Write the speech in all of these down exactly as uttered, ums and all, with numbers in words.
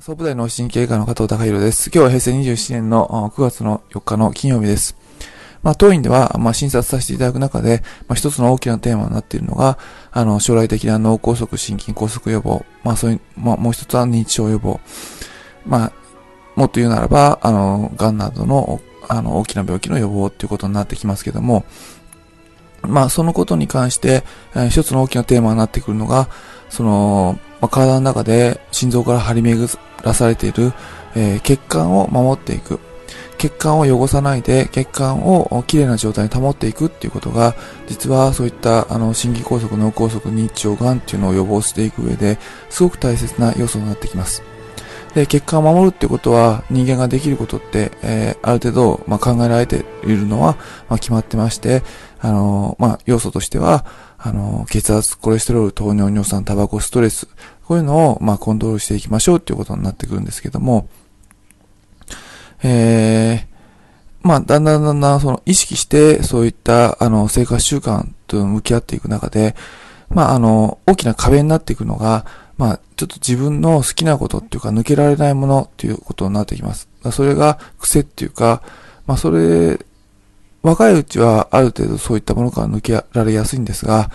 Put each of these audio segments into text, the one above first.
総武大脳神経科の加藤隆弘です。今日はへいせいにじゅうななねんのくがつのよっかの金曜日です。まあ、当院では、まあ、診察させていただく中で、まあ、一つの大きなテーマになっているのが、あの、将来的な脳梗塞、心筋梗塞予防、まあ、そういう、まあ、もう一つは認知症予防、まあ、もっと言うならば、あの、癌などの、あの、大きな病気の予防ということになってきますけども、まあ、そのことに関して、えー、一つの大きなテーマになってくるのが、その、まあ、体の中で心臓から張り巡らされている、えー、血管を守っていく。血管を汚さないで、血管をきれいな状態に保っていくっていうことが、実はそういった、あの、心筋梗塞、脳梗塞、認知症、癌っていうのを予防していく上で、すごく大切な要素になってきます。で、血管を守るっていうことは、人間ができることって、えー、ある程度、まあ、考えられているのは、まあ、決まってまして、あのー、まあ、要素としては、あのー、血圧、コレステロール、糖尿、尿酸、タバコ、ストレス、こういうのを、まあ、コントロールしていきましょうっていうことになってくるんですけども、えー、まあ、だんだんだんだん、その、意識して、そういった、あの、生活習慣と向き合っていく中で、まあ、あの、大きな壁になっていくのが、まあ、ちょっと自分の好きなことっていうか抜けられないものっていうことになってきます。それが癖っていうか、まあそれ、若いうちはある程度そういったものから抜けられやすいんですが、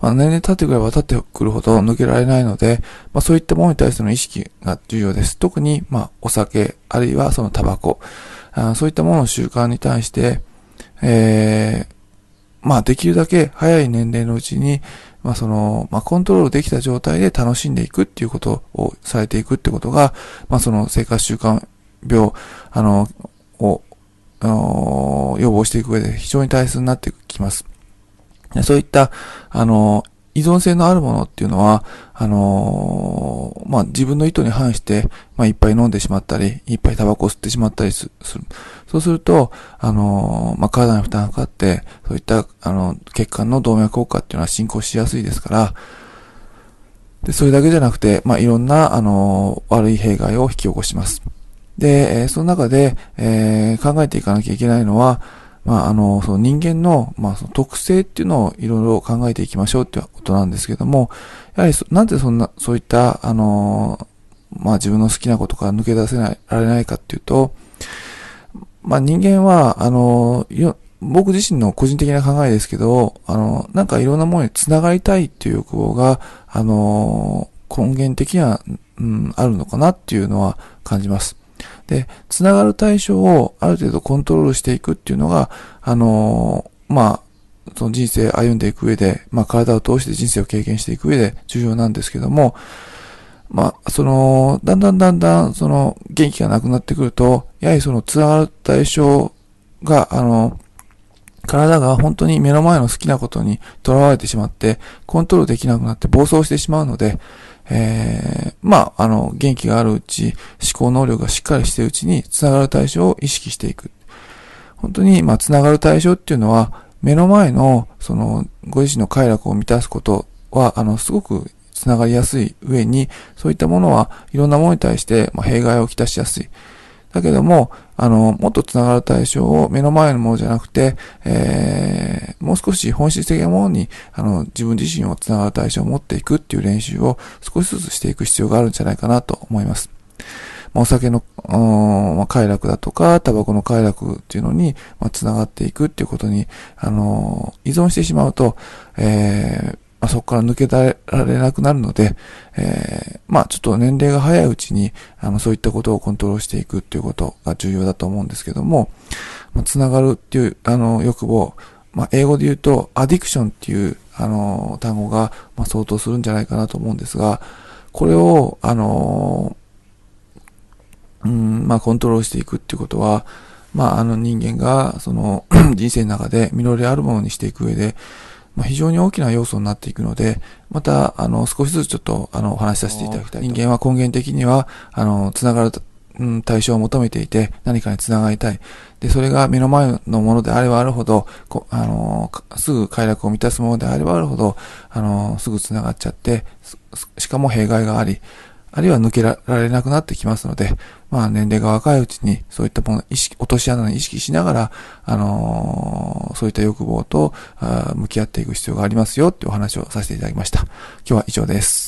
まあ年々経ってくれば経ってくるほど抜けられないので、まあそういったものに対しての意識が重要です。特に、まあお酒、あるいはそのタバコ、あそういったものの習慣に対して、えー、まあできるだけ早い年齢のうちに、まあその、まあコントロールできた状態で楽しんでいくっていうことをされていくってことが、まあその生活習慣病、あの、を、予防していく上で非常に大切になってきます。そういった、あの、依存性のあるものっていうのは、あの、まあ自分の意図に反して、まあいっぱい飲んでしまったり、いっぱいタバコを吸ってしまったりする。そうすると、あの、まあ体に負担がかかって、そういった、あの、血管の動脈硬化っていうのは進行しやすいですから、で、それだけじゃなくて、まあいろんな、あの、悪い弊害を引き起こします。で、その中で、えー、考えていかなきゃいけないのは、まあ、あの、その人間の、まあ、その特性っていうのをいろいろ考えていきましょうっていうことなんですけども、やはり、なんでそんな、そういった、あの、まあ、自分の好きなことから抜け出せない、られないかっていうと、まあ、人間は、あの、僕自身の個人的な考えですけど、あの、なんかいろんなものに繋がりたいっていう欲望が、あの、根源的には、うん、あるのかなっていうのは感じます。で、つながる対象をある程度コントロールしていくっていうのが、あのー、まあ、その人生歩んでいく上で、まあ体を通して人生を経験していく上で重要なんですけども、まあ、その、だんだんだんだん、その、元気がなくなってくると、やはりそのつながる対象が、あの、体が本当に目の前の好きなことにとらわれてしまって、コントロールできなくなって暴走してしまうので、えー、まあ、あの、元気があるうち、思考能力がしっかりしているうちに、つながる対象を意識していく。本当に、まあ、つながる対象っていうのは、目の前の、その、ご自身の快楽を満たすことは、あの、すごくつながりやすい上に、そういったものはいろんなものに対して、まあ、弊害をきたしやすい。だけども、あの、もっとつながる対象を目の前のものじゃなくて、えー、もう少し本質的なものに、あの、自分自身をつながる対象を持っていくっていう練習を少しずつしていく必要があるんじゃないかなと思います。まあ、お酒の、まあ、快楽だとか、タバコの快楽っていうのに、まあ、つながっていくっていうことに、あの、依存してしまうと、えーまあ、そこから抜けられなくなるので、えー、まあちょっと年齢が早いうちに、あの、そういったことをコントロールしていくっていうことが重要だと思うんですけども、まあ、つながるっていう、あの、欲望、まあ英語で言うと、アディクションっていう、あの、単語が、まあ相当するんじゃないかなと思うんですが、これを、あの、うん、まあコントロールしていくっていうことは、まああの人間が、その、人生の中で実りあるものにしていく上で、まあ、非常に大きな要素になっていくので、また、あの、少しずつちょっと、あの、お話しさせていただきたい。人間は根源的には、あの、つながる、うん、対象を求めていて、何かにつながりたい。で、それが目の前のものであればあるほど、こあの、すぐ快楽を満たすものであればあるほど、あの、すぐつながっちゃって、しかも弊害があり、あるいは抜けられなくなってきますので、まあ、年齢が若いうちに、そういったもの、意識、落とし穴に意識しながら、あのー、そういった欲望と、向き合っていく必要がありますよ、ってお話をさせていただきました。今日は以上です。